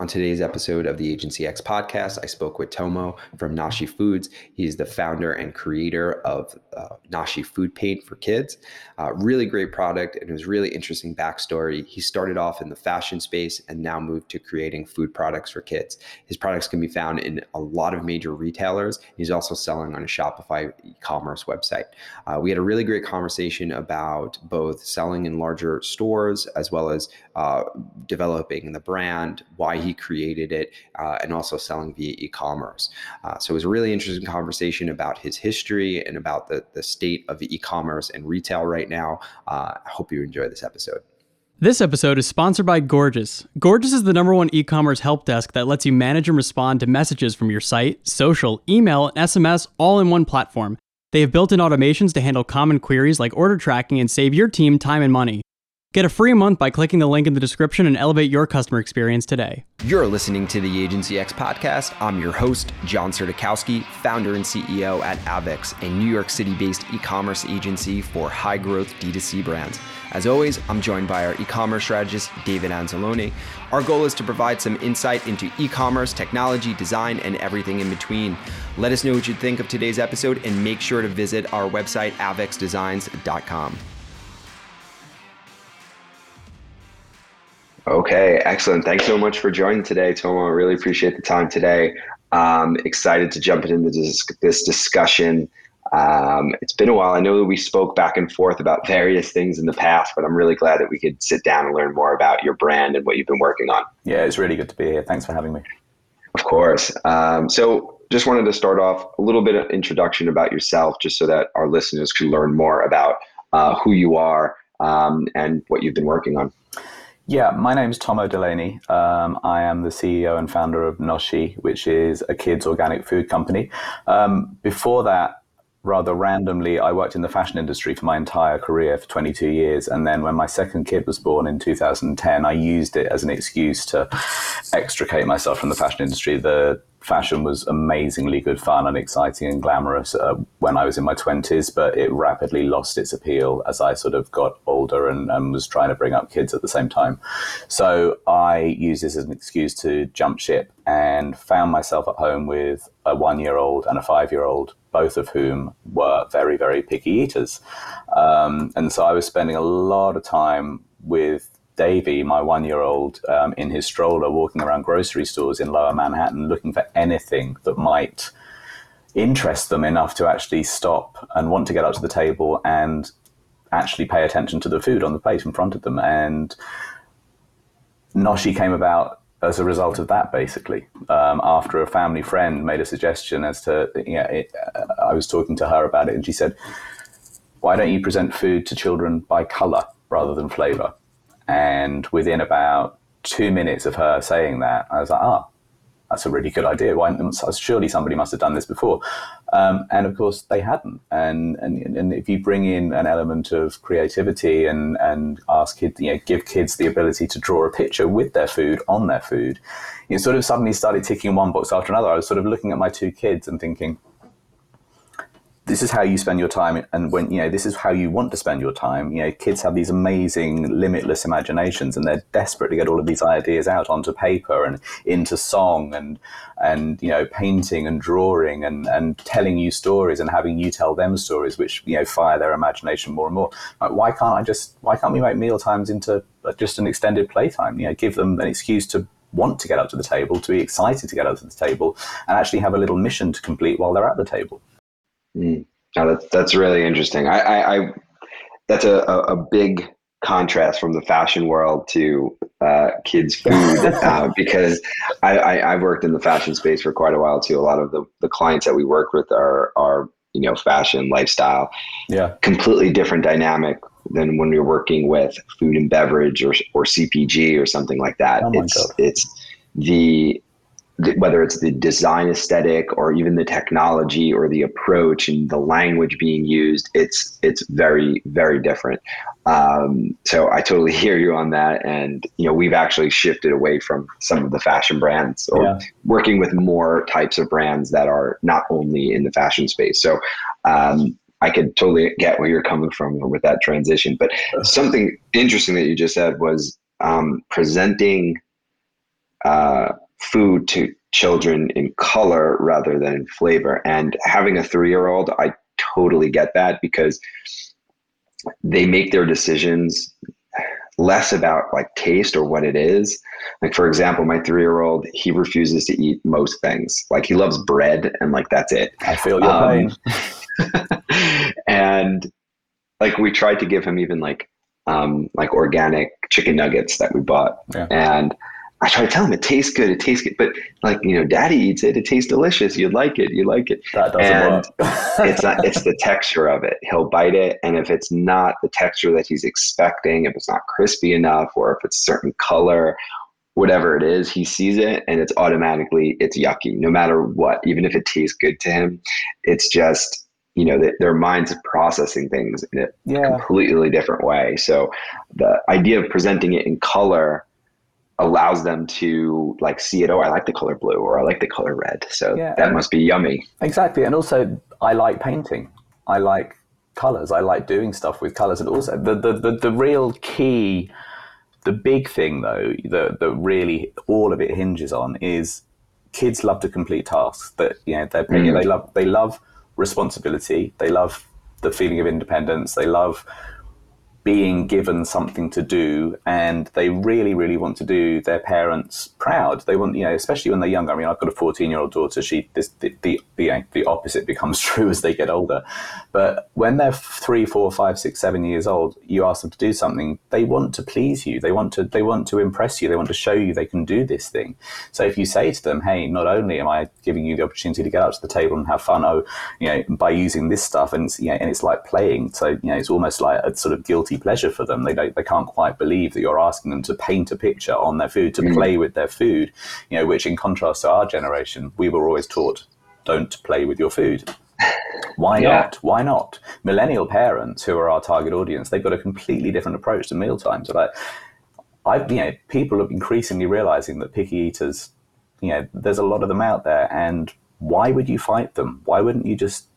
On today's episode of the Agency X Podcast, I spoke with Tomo from Noshi Foods. He's the founder and creator of Noshi Food Paint for Kids. Really great product, and it was really interesting backstory. He started off in the fashion space and now moved to creating food products for kids. His products can be found in a lot of major retailers. He's also selling on a Shopify e-commerce website. We had a really great conversation about both selling in larger stores as well as developing the brand, why he created it, and also selling via e-commerce. So it was a really interesting conversation about his history and about the state of e-commerce and retail right now. I hope you enjoy this episode. This episode is sponsored by Gorgeous. Gorgeous is the #1 e-commerce help desk that lets you manage and respond to messages from your site, social, email, and SMS all in one platform. They have built-in automations to handle common queries like order tracking and save your team time and money. Get a free month by clicking the link in the description and elevate your customer experience today. You're listening to the Agency X Podcast. I'm your host, John Sertikowski, founder and CEO at Avex, a New York City-based e-commerce agency for high-growth D2C brands. As always, I'm joined by our e-commerce strategist, David Anzalone. Our goal is to provide some insight into e-commerce, technology, design, and everything in between. Let us know what you think of today's episode and make sure to visit our website, avexdesigns.com. Okay, excellent. Thanks so much for joining today, Tomo. I really appreciate the time today. Excited to jump into this discussion. It's been a while. I know that we spoke back and forth about various things in the past, but I'm really glad that we could sit down and learn more about your brand and what you've been working on. Yeah, it's really good to be here. Thanks for having me. Of course. So just wanted to start off a little bit of introduction about yourself, just so that our listeners can learn more about who you are and what you've been working on. Yeah, my name's Tomo Delaney. I am the CEO and founder of Noshi, which is a kids' organic food company. Before that, rather randomly, I worked in the fashion industry for my entire career for 22 years. And then when my second kid was born in 2010, I used it as an excuse to extricate myself from the fashion industry. The fashion was amazingly good fun and exciting and glamorous when I was in my 20s, but it rapidly lost its appeal as I sort of got older and was trying to bring up kids at the same time. So I used this as an excuse to jump ship and found myself at home with a 1-year-old and a 5-year-old, both of whom were very, very picky eaters. And so I was spending a lot of time with Davy, my 1-year-old, in his stroller, walking around grocery stores in Lower Manhattan, looking for anything that might interest them enough to actually stop and want to get up to the table and actually pay attention to the food on the plate in front of them. And Noshi came about as a result of that, basically, after a family friend made a suggestion as to, I was talking to her about it, and she said, "Why don't you present food to children by color rather than flavor?" And within about 2 minutes of her saying that, I was like, that's a really good idea. Why? Surely somebody must have done this before. And of course, they hadn't. And if you bring in an element of creativity and ask kids, give kids the ability to draw a picture with their food, on their food, it sort of suddenly started ticking one box after another. I was sort of looking at my 2 kids and thinking, this is how you spend your time, and when this is how you want to spend your time. Kids have these amazing, limitless imaginations, and they're desperate to get all of these ideas out onto paper and into song, and painting and drawing and telling you stories and having you tell them stories, which fire their imagination more and more. Like, why can't we make meal times into just an extended playtime? Give them an excuse to want to get up to the table, to be excited to get up to the table, and actually have a little mission to complete while they're at the table. That's really interesting. I that's a big contrast from the fashion world to kids' food, because I've worked in the fashion space for quite a while too. A lot of the clients that we work with are fashion, lifestyle, completely different dynamic than when you're working with food and beverage or CPG or something like that. Whether it's the design aesthetic or even the technology or the approach and the language being used, it's very, very different. So I totally hear you on that. And, we've actually shifted away from some of the fashion brands or working with more types of brands that are not only in the fashion space. So I could totally get where you're coming from with that transition. But something interesting that you just said was presenting food to children in color rather than in flavor. And having a 3-year-old, I totally get that, because they make their decisions less about like taste or what it is. Like, for example, my 3-year-old, he refuses to eat most things. Like, he loves bread and like, that's it. I feel your pain. And like, we tried to give him even like organic chicken nuggets that we bought. Yeah. And I try to tell him it tastes good. But like, you know, daddy eats it. It tastes delicious. You'd like it. That doesn't work. It's the texture of it. He'll bite it. And if it's not the texture that he's expecting, if it's not crispy enough, or if it's a certain color, whatever it is, he sees it and it's automatically, it's yucky, no matter what. Even if it tastes good to him, it's just, you know, their minds are processing things in a completely different way. So the idea of presenting it in color allows them to like see it. Oh, I like the color blue, or I like the color red. So that must be yummy. Exactly. And also, I like painting. I like colors. I like doing stuff with colors. And also the real key, the big thing though, that really all of it hinges on, is kids love to complete tasks. That, you know, they're pretty, they love responsibility. They love the feeling of independence. They love being given something to do, and they really, really want to do their parents proud. They want, you know, especially when they're younger. I mean, I've got a 14-year-old daughter. The opposite becomes true as they get older. But when they're 3, 4, 5, 6, 7 years old, you ask them to do something, they want to please you. They want to impress you. They want to show you they can do this thing. So if you say to them, "Hey, not only am I giving you the opportunity to get out to the table and have fun, by using this stuff," and it's like playing. So it's almost like a sort of guilty pleasure for them. They can't quite believe that you're asking them to paint a picture on their food, to play with their food, which in contrast to our generation, we were always taught, don't play with your food. Why not? Millennial parents, who are our target audience, they've got a completely different approach to mealtime. So like, people are increasingly realizing that picky eaters, there's a lot of them out there, and why would you fight them? Why wouldn't you just,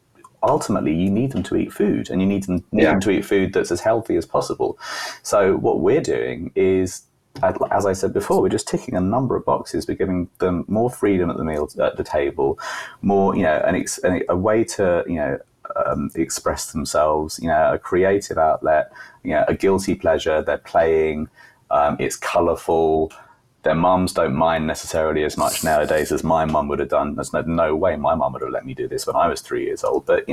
ultimately, you need them to eat food, and you need them to eat food that's as healthy as possible. So what we're doing is, as I said before, we're just ticking a number of boxes. We're giving them more freedom at the table, more, a way to, express themselves, a creative outlet, a guilty pleasure. They're playing, it's colourful. Their mums don't mind necessarily as much nowadays as my mum would have done. There's no way my mum would have let me do this when I was 3 years old. But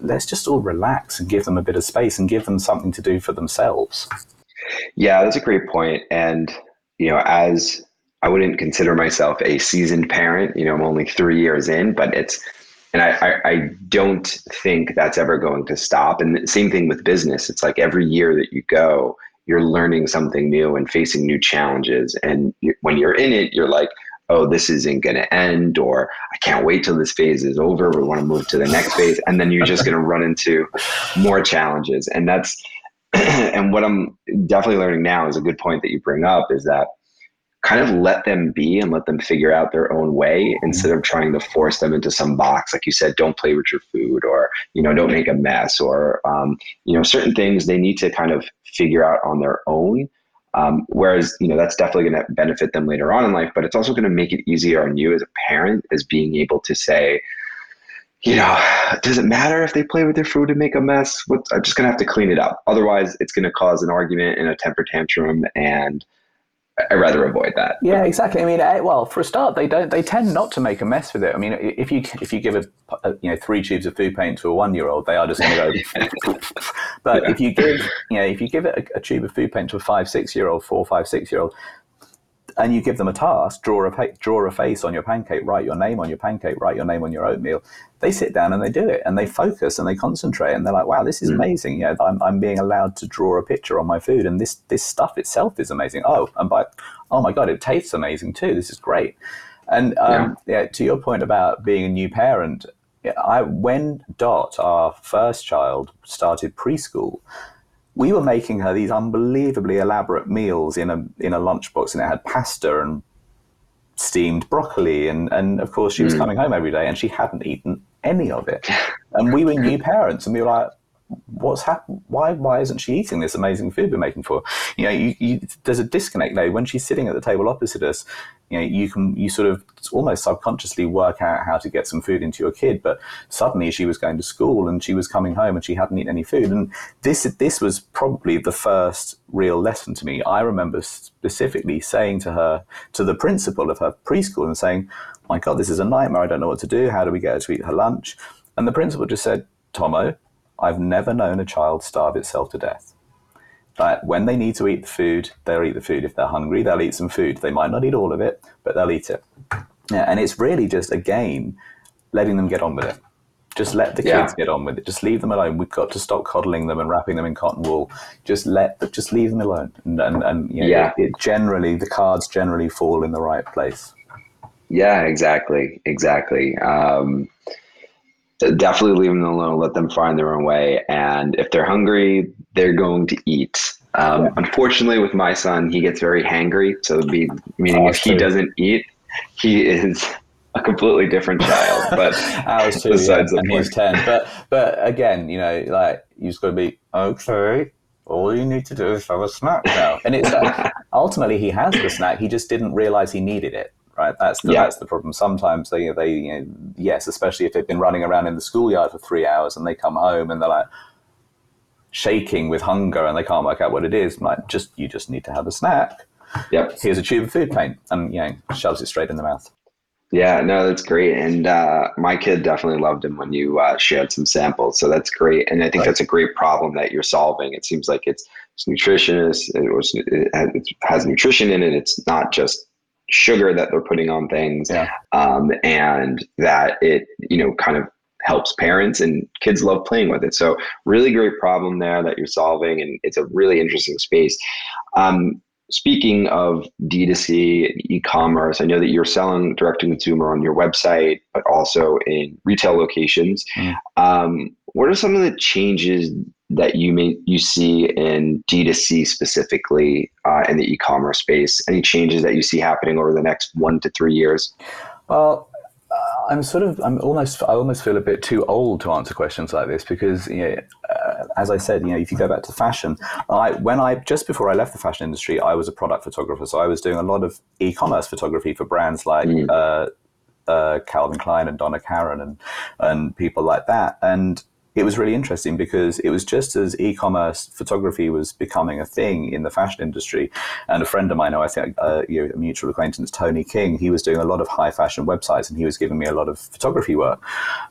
let's just all relax and give them a bit of space and give them something to do for themselves. Yeah, that's a great point. And, as I wouldn't consider myself a seasoned parent, I'm only 3 years in, but I don't think that's ever going to stop. And the same thing with business. It's like every year that you go, you're learning something new and facing new challenges. And when you're in it, you're like, oh, this isn't going to end, or I can't wait till this phase is over. We want to move to the next phase. And then you're just going to run into more challenges. And that's, and what I'm definitely learning now is a good point that you bring up, is that kind of let them be and let them figure out their own way, instead of trying to force them into some box. Like you said, don't play with your food, or, don't make a mess, or, certain things they need to kind of figure out on their own. Whereas, that's definitely going to benefit them later on in life, but it's also going to make it easier on you as a parent, as being able to say, does it matter if they play with their food and make a mess? I'm just going to have to clean it up. Otherwise, it's going to cause an argument and a temper tantrum, and I'd rather avoid that. Yeah, exactly. I mean, well, for a start, they tend not to make a mess with it. I mean, if you give a 3 tubes of food paint to a 1-year-old, they are just going to go. But if you give it a tube of food paint to a 4, 5, 6-year-old, and you give them a task, draw a face on your pancake, write your name on your pancake, write your name on your oatmeal, they sit down and they do it, and they focus and they concentrate, and they're like, wow, this is amazing. I'm being allowed to draw a picture on my food, and this stuff itself is amazing. Oh my God, it tastes amazing too. This is great. And to your point about being a new parent, when Dot, our first child, started preschool, we were making her these unbelievably elaborate meals in a lunchbox, and it had pasta and steamed broccoli, and of course she was coming home every day and she hadn't eaten any of it. And we were new parents, and we were like, what's happened? Why isn't she eating this amazing food we're making for? You know, there's a disconnect though. When she's sitting at the table opposite us, you know, you sort of almost subconsciously work out how to get some food into your kid. But suddenly she was going to school and she was coming home and she hadn't eaten any food. And this was probably the first real lesson to me. I remember specifically saying to her, to the principal of her preschool, and saying, "My God, this is a nightmare. I don't know what to do. How do we get her to eat her lunch?" And the principal just said, "Tomo, I've never known a child starve itself to death. That when they need to eat the food, they'll eat the food. If they're hungry, they'll eat some food. They might not eat all of it, but they'll eat it." Yeah, and it's really just, again, letting them get on with it. Just let the kids get on with it. Just leave them alone. We've got to stop coddling them and wrapping them in cotton wool. Just leave them alone. And you know, the cards generally fall in the right place. Yeah, exactly. Definitely leave them alone, let them find their own way. And if they're hungry, they're going to eat. Unfortunately, with my son, he gets very hangry. So he doesn't eat, he is a completely different child. But ours too, besides the point. He's 10. But again, you know, like, you just got to be, okay, all you need to do is have a snack now. And it's ultimately he has the snack. He just didn't realize he needed it. Right, that's the problem. Sometimes they especially if they've been running around in the schoolyard for 3 hours and they come home and they're like shaking with hunger and they can't work out what it is. I'm like, you just need to have a snack. Yep, here's a tube of food paint, and you know, shoves it straight in the mouth. Yeah, no, that's great. And my kid definitely loved him when you shared some samples, so that's great. And I think that's a great problem that you're solving. It seems like it's nutritious. It has nutrition in it. It's not just sugar that they're putting on things, and that it, you know, kind of helps parents, and kids love playing with it. So really great problem there that you're solving, and it's a really interesting space. Speaking of D2C, e-commerce, I know that you're selling direct to consumer on your website, but also in retail locations. What are some of the changes that you see in D2C specifically in the e-commerce space? Any changes that you see happening over the next 1 to 3 years? Well, I almost feel a bit too old to answer questions like this because, you know, as I said, you know, if you go back to fashion, just before I left the fashion industry, I was a product photographer. So I was doing a lot of e-commerce photography for brands like Calvin Klein and Donna Karan and people like that. And it was really interesting because it was just as e-commerce photography was becoming a thing in the fashion industry. And a friend of mine, a mutual acquaintance, Tony King, he was doing a lot of high fashion websites and he was giving me a lot of photography work.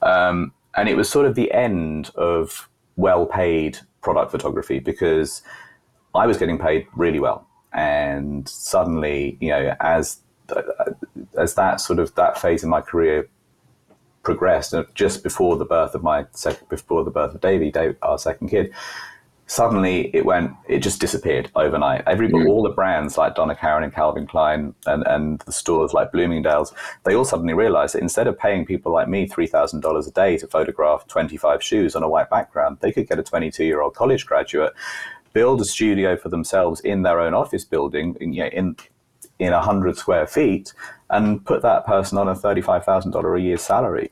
And it was sort of the end of well-paid product photography because I was getting paid really well. And suddenly, you know, as that sort of that phase in my career progressed, and just before the birth of Davy, our second kid, suddenly it just disappeared overnight. All the brands like Donna Karan and Calvin Klein and the stores like Bloomingdale's, they all suddenly realized that instead of paying people like me $3,000 a day to photograph 25 shoes on a white background, they could get a 22-year-old college graduate, build a studio for themselves in their own office building in 100 square feet and put that person on a $35,000 a year salary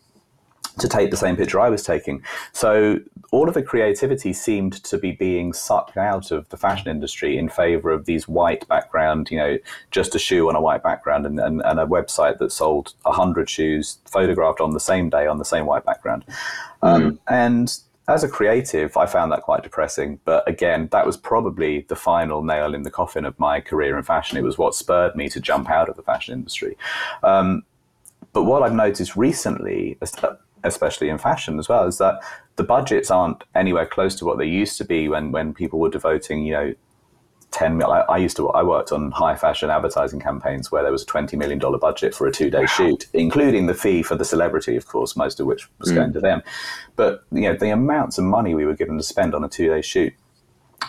to take the same picture I was taking. So all of the creativity seemed to be being sucked out of the fashion industry in favor of these white background, you know, just a shoe on a white background and a website that sold 100 shoes photographed on the same day on the same white background. And as a creative, I found that quite depressing. But again, that was probably the final nail in the coffin of my career in fashion. It was what spurred me to jump out of the fashion industry. But what I've noticed recently, especially in fashion as well, is that the budgets aren't anywhere close to what they used to be when people were devoting, you know, I worked on high fashion advertising campaigns where there was a $20 million budget for a 2-day shoot, including the fee for the celebrity, of course, most of which was going to them. But you know, the amounts of money we were given to spend on a 2-day shoot,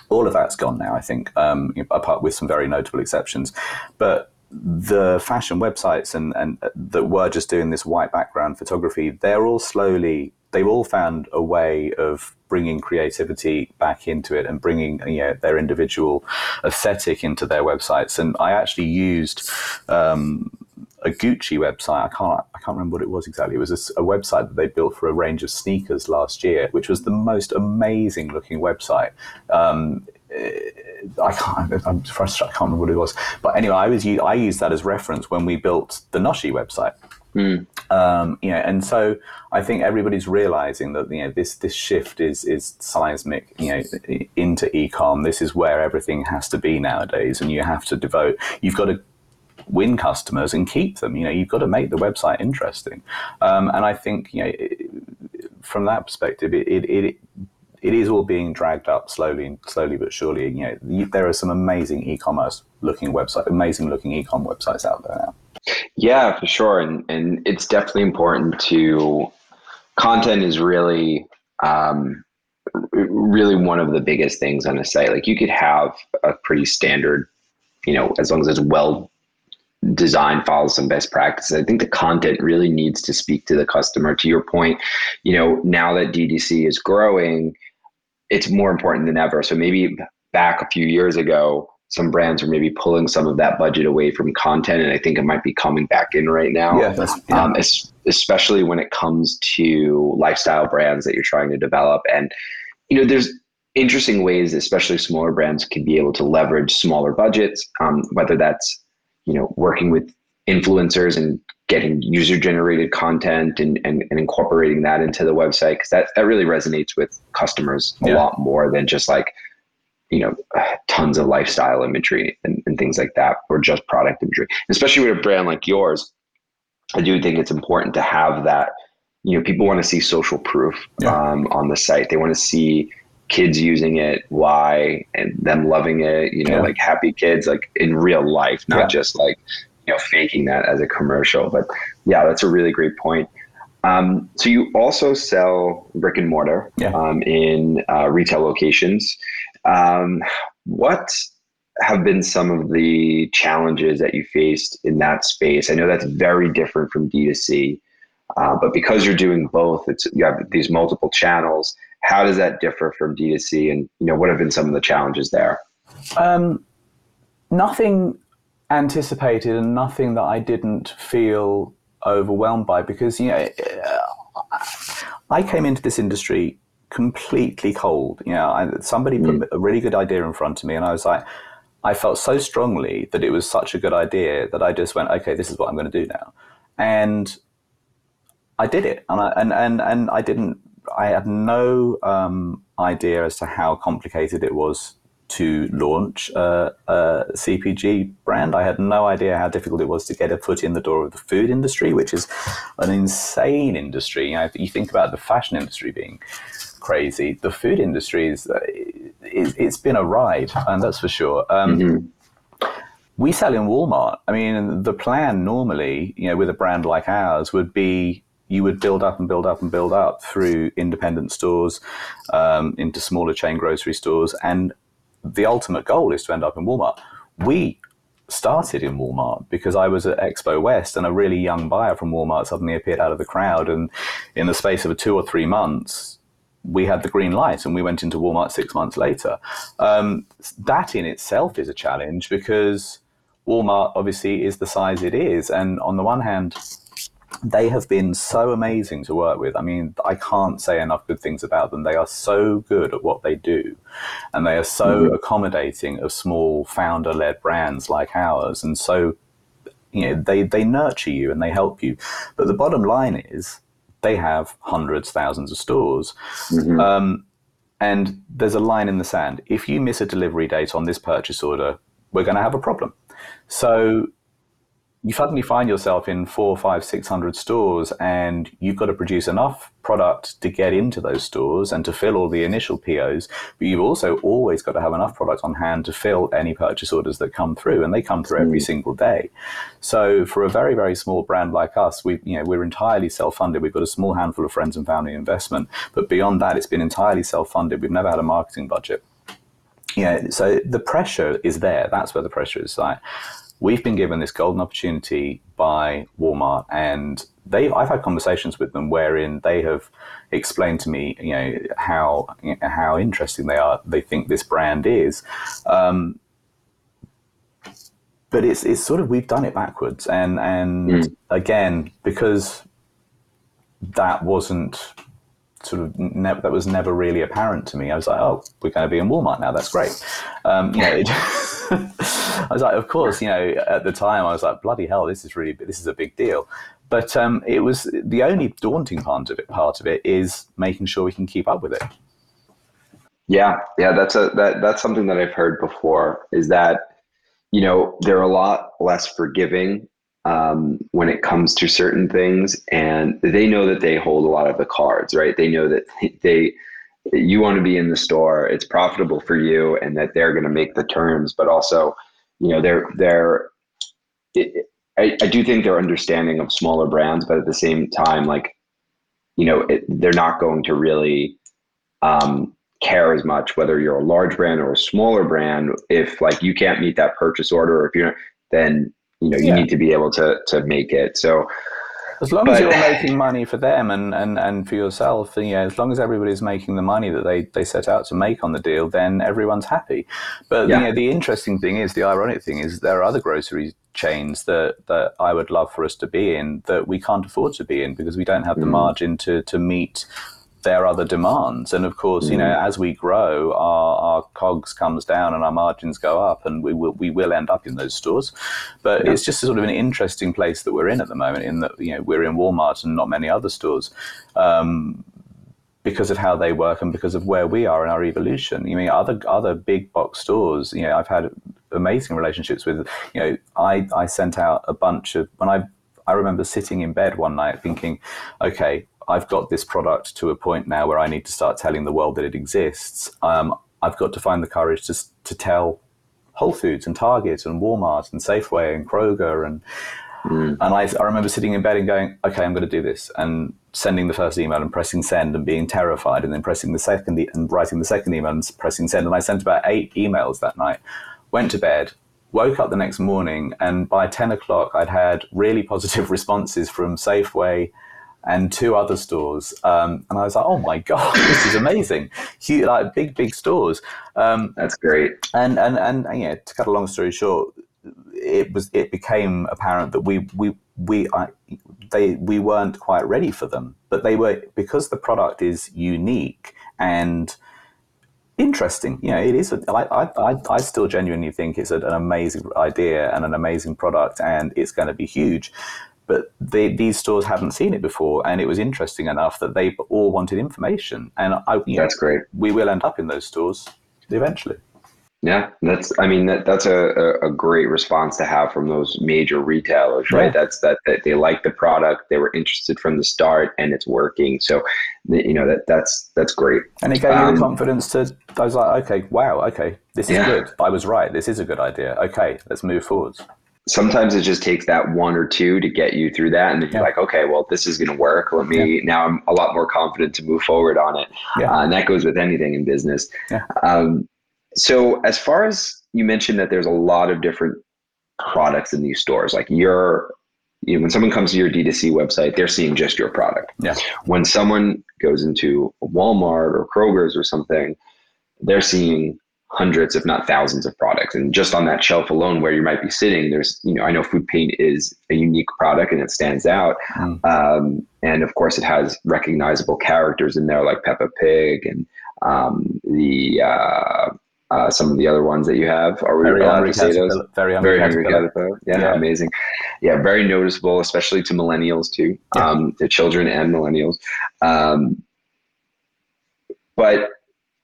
all of that's gone now, I think, apart with some very notable exceptions. But the fashion websites and that were just doing this white background photography, they've all found a way of bringing creativity back into it and bringing, you know, their individual aesthetic into their websites. And I actually used a Gucci website. I can't remember what it was exactly. It was a website that they built for a range of sneakers last year, which was the most amazing looking website. I can't remember what it was, but anyway, I used that as reference when we built the Noshi website. Mm. And so I think everybody's realizing that, you know, this shift is seismic, you know, into e-com. This is where everything has to be nowadays, and you have to devote. You've got to win customers and keep them. You know, you've got to make the website interesting. And I think, you know, from that perspective, it is all being dragged up slowly but surely. You know, there are some amazing looking e-com websites out there now. Yeah, for sure, and it's definitely important to. Content is really one of the biggest things on a site. Like, you could have a pretty standard, you know, as long as it's well designed, follows some best practices. I think the content really needs to speak to the customer. To your point, you know, now that DTC is growing, it's more important than ever. So maybe back a few years ago, some brands are maybe pulling some of that budget away from content, and I think it might be coming back in right now. Yeah. Especially when it comes to lifestyle brands that you're trying to develop. And, you know, there's interesting ways, especially smaller brands can be able to leverage smaller budgets, whether that's, you know, working with influencers and getting user-generated content and incorporating that into the website, because that really resonates with customers a lot more than just like, you know, tons of lifestyle imagery and things like that, or just product imagery. Especially with a brand like yours, I do think it's important to have that. You know, people want to see social proof on the site. They want to see kids using it, why, and them loving it, you know, like happy kids, like in real life, not just like, you know, faking that as a commercial. But yeah, that's a really great point. So you also sell brick and mortar in retail locations. What have been some of the challenges that you faced in that space? I know that's very different from D2C, but because you're doing both, you have these multiple channels. How does that differ from D2C? And, you know, what have been some of the challenges there? Nothing anticipated and nothing that I didn't feel overwhelmed by, because, you know, I came into this industry completely cold. You know, somebody put a really good idea in front of me, and I was like, I felt so strongly that it was such a good idea that I just went, okay, this is what I'm going to do now, and I did it. And I had no idea as to how complicated it was to launch a CPG brand. I had no idea how difficult it was to get a foot in the door of the food industry, which is an insane industry. You know, you think about the fashion industry being crazy. The food industry it's been a ride, and that's for sure. We sell in Walmart. I mean, the plan normally, you know, with a brand like ours would be you would build up and build up and build up through independent stores, into smaller chain grocery stores, and the ultimate goal is to end up in Walmart. We started in Walmart because I was at Expo West, and a really young buyer from Walmart suddenly appeared out of the crowd. And in the space of 2 or 3 months, we had the green light, and we went into Walmart 6 months later. That in itself is a challenge, because Walmart obviously is the size it is. And on the one hand, they have been so amazing to work with. I mean, I can't say enough good things about them. They are so good at what they do, and they are so accommodating of small founder-led brands like ours. And so, you know, they nurture you and they help you. But the bottom line is they have hundreds, thousands of stores. And there's a line in the sand. If you miss a delivery date on this purchase order, we're going to have a problem. So you suddenly find yourself in 400, 500, 600 stores, and you've got to produce enough product to get into those stores and to fill all the initial POs, but you've also always got to have enough product on hand to fill any purchase orders that come through, and they come through every single day. So for a very, very small brand like us, we're entirely self-funded. We've got a small handful of friends and family investment, but beyond that, it's been entirely self-funded. We've never had a marketing budget. Yeah, so the pressure is there. That's where the pressure is. Like, we've been given this golden opportunity by Walmart, and I've had conversations with them wherein they have explained to me, you know, how interesting they think this brand is. But it's sort of, we've done it backwards. And again, because that wasn't sort of, that was never really apparent to me. I was like, oh, we're going to be in Walmart now. That's great. I was like, of course, you know, at the time I was like, bloody hell, this is a big deal. But it was the only daunting part of it is making sure we can keep up with it. Yeah. That's something that I've heard before is that, you know, they're a lot less forgiving when it comes to certain things, and they know that they hold a lot of the cards, right? They know that you want to be in the store, it's profitable for you, and that they're going to make the terms. But also, you know, I do think they're understanding of smaller brands, but at the same time, like, you know, they're not going to really care as much whether you're a large brand or a smaller brand. If like you can't meet that purchase order, or if you're not, then you know you need to be able to make it. So as long as you're making money for them and for yourself, and, you know, as long as everybody's making the money that they set out to make on the deal, then everyone's happy. But you know, the interesting thing is, the ironic thing is, there are other grocery chains that I would love for us to be in that we can't afford to be in because we don't have the margin to meet their other demands. And of course, you know, as we grow, our COGS comes down and our margins go up, and we will end up in those stores. But it's just sort of an interesting place that we're in at the moment, in that, you know, we're in Walmart and not many other stores, because of how they work and because of where we are in our evolution. You mean, other big box stores, you know, I've had amazing relationships with. You know, I sent out a bunch of, when I remember sitting in bed one night thinking, okay, I've got this product to a point now where I need to start telling the world that it exists. I've got to find the courage to tell Whole Foods and Target and Walmart and Safeway and Kroger. And I remember sitting in bed and going, okay, I'm going to do this. And sending the first email and pressing send and being terrified, and then pressing the second and writing the second email and pressing send. And I sent about 8 emails that night, went to bed, woke up the next morning. And by 10 o'clock, I'd had really positive responses from Safeway and 2 other stores. And I was like, oh my God, this is amazing. Huge, like big stores. That's great. And yeah, to cut a long story short, it became apparent that we weren't quite ready for them, but they were, because the product is unique and interesting. You know, it is. I still genuinely think it's an amazing idea and an amazing product, and it's going to be huge. But these stores hadn't seen it before, and it was interesting enough that they all wanted information. And that's great. We will end up in those stores eventually. Yeah, that's a great response to have from those major retailers, right? Yeah. That they like the product, they were interested from the start, and it's working. So, you know, that's great. And it gave you the confidence to. I was like, okay, wow, okay, this is good. I was right. This is a good idea. Okay, let's move forward. Sometimes it just takes that one or two to get you through that. And then you're like, okay, well, this is going to work. Let me, now I'm a lot more confident to move forward on it. Yeah. And that goes with anything in business. Yeah. So as far as, you mentioned that there's a lot of different products in these stores, like when someone comes to your D2C website, they're seeing just your product. Yeah. When someone goes into Walmart or Kroger's or something, they're seeing hundreds, if not thousands, of products. And just on that shelf alone where you might be sitting, there's, you know, I know food paint is a unique product and it stands out. And of course it has recognizable characters in there like Peppa Pig and some of the other ones that you have. Are we allowed to say those? Very Hungry Caterpillar. Yeah, amazing. Yeah, very noticeable, especially to millennials too, to children and millennials. But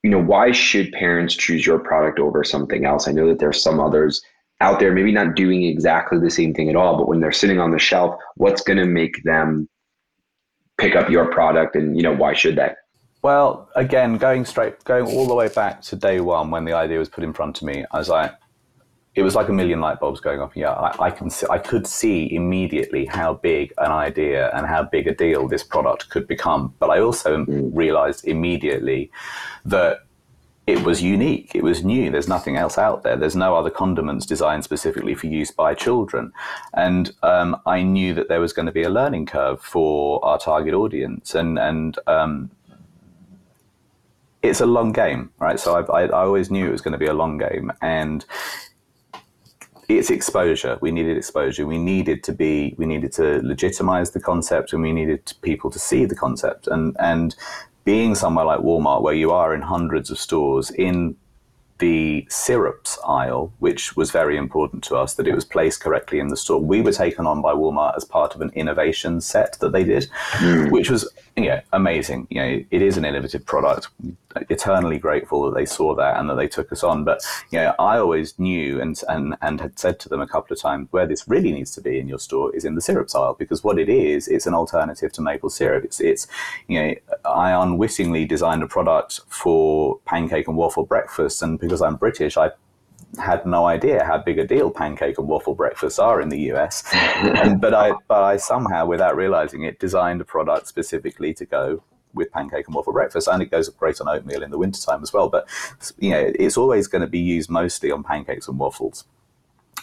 you know, why should parents choose your product over something else? I know that there's some others out there, maybe not doing exactly the same thing at all, but when they're sitting on the shelf, what's going to make them pick up your product? And, you know, why should they? Well, again, going all the way back to day one, when the idea was put in front of me, I was like, it was like a million light bulbs going off. Yeah, I could see immediately how big an idea and how big a deal this product could become. But I also realized immediately that it was unique. It was new. There's nothing else out there. There's no other condiments designed specifically for use by children. And I knew that there was going to be a learning curve for our target audience. And it's a long game, right? So I always knew it was going to be a long game. And it's exposure. We needed exposure. We needed to legitimize the concept, and we needed people to see the concept. And being somewhere like Walmart, where you are in hundreds of stores, in the syrups aisle, which was very important to us, that it was placed correctly in the store. We were taken on by Walmart as part of an innovation set that they did, which was amazing. It is an innovative product. Eternally grateful that they saw that and that they took us on. But I always knew and had said to them a couple of times, where this really needs to be in your store is in the syrups aisle, because what it is, it's an alternative to maple syrup. It's I unwittingly designed a product for pancake and waffle breakfast, and because I'm British, I had no idea how big a deal pancake and waffle breakfasts are in the US. but I somehow, without realizing it, designed a product specifically to go with pancake and waffle breakfast, and it goes great on oatmeal in the wintertime as well. But it's always going to be used mostly on pancakes and waffles.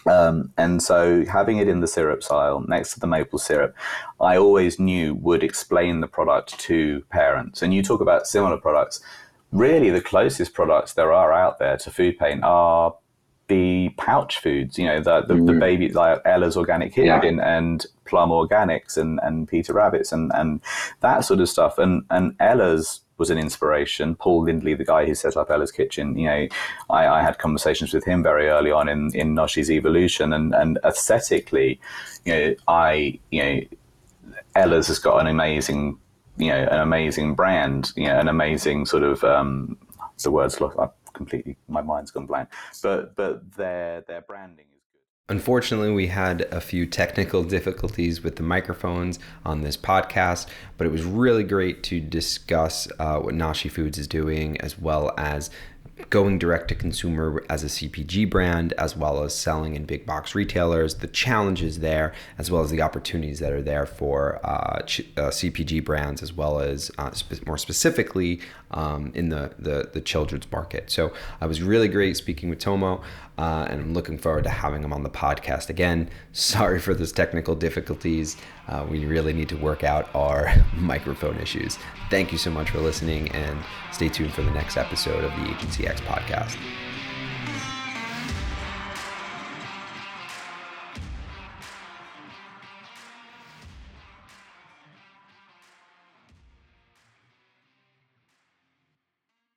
And so having it in the syrups aisle next to the maple syrup, I always knew would explain the product to parents. And you talk about similar products. Really, the closest products there are out there to food paint are the pouch foods, the baby, like Ella's Organic Kitchen and Plum Organics and Peter Rabbit's and that sort of stuff. And Ella's was an inspiration. Paul Lindley, the guy who set up Ella's Kitchen, I had conversations with him very early on in Noshi's evolution, and aesthetically, Ella's has got an amazing brand, an amazing sort of the words lost. Completely, my mind's gone blank. But their branding is good. Unfortunately, we had a few technical difficulties with the microphones on this podcast, but it was really great to discuss what Noshi Foods is doing, as well as going direct to consumer as a CPG brand, as well as selling in big box retailers, the challenges there, as well as the opportunities that are there for CPG brands, as well as more specifically in the children's market. So I was really great speaking with Tomo, and I'm looking forward to having him on the podcast again. Sorry for those technical difficulties. We really need to work out our microphone issues. Thank you so much for listening, and stay tuned for the next episode of the Agency X Podcast.